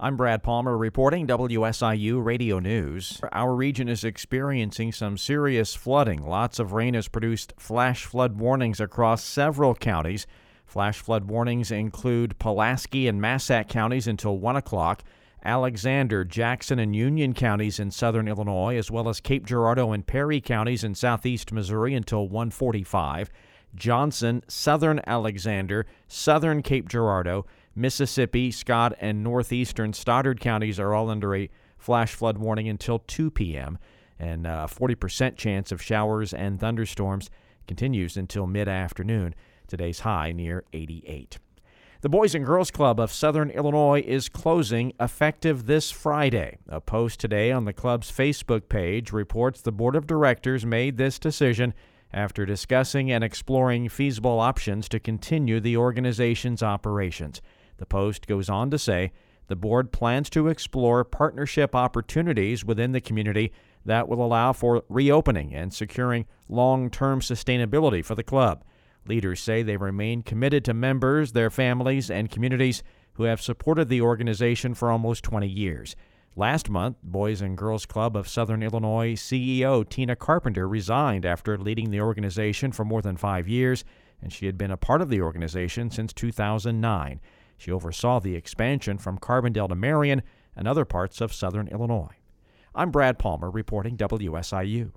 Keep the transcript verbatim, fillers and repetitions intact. I'm Brad Palmer reporting W S I U Radio News. Our region is experiencing some serious flooding. Lots of rain has produced flash flood warnings across several counties. Flash flood warnings include Pulaski and Massac counties until one o'clock, Alexander, Jackson, and Union counties in southern Illinois, as well as Cape Girardeau and Perry counties in southeast Missouri until one forty-five, Johnson, southern Alexander, southern Cape Girardeau, Mississippi, Scott, and northeastern Stoddard counties are all under a flash flood warning until two p.m., and a forty percent chance of showers and thunderstorms continues until mid-afternoon. Today's high near eighty-eight. The Boys and Girls Club of Southern Illinois is closing effective this Friday. A post today on the club's Facebook page reports the board of directors made this decision after discussing and exploring feasible options to continue the organization's operations. The post goes on to say the board plans to explore partnership opportunities within the community that will allow for reopening and securing long-term sustainability for the club. Leaders say they remain committed to members, their families, and communities who have supported the organization for almost twenty years. Last month, Boys and Girls Club of Southern Illinois C E O Tina Carpenter resigned after leading the organization for more than five years, and she had been a part of the organization since two thousand nine. She oversaw the expansion from Carbondale to Marion and other parts of Southern Illinois. I'm Brad Palmer reporting W S I U.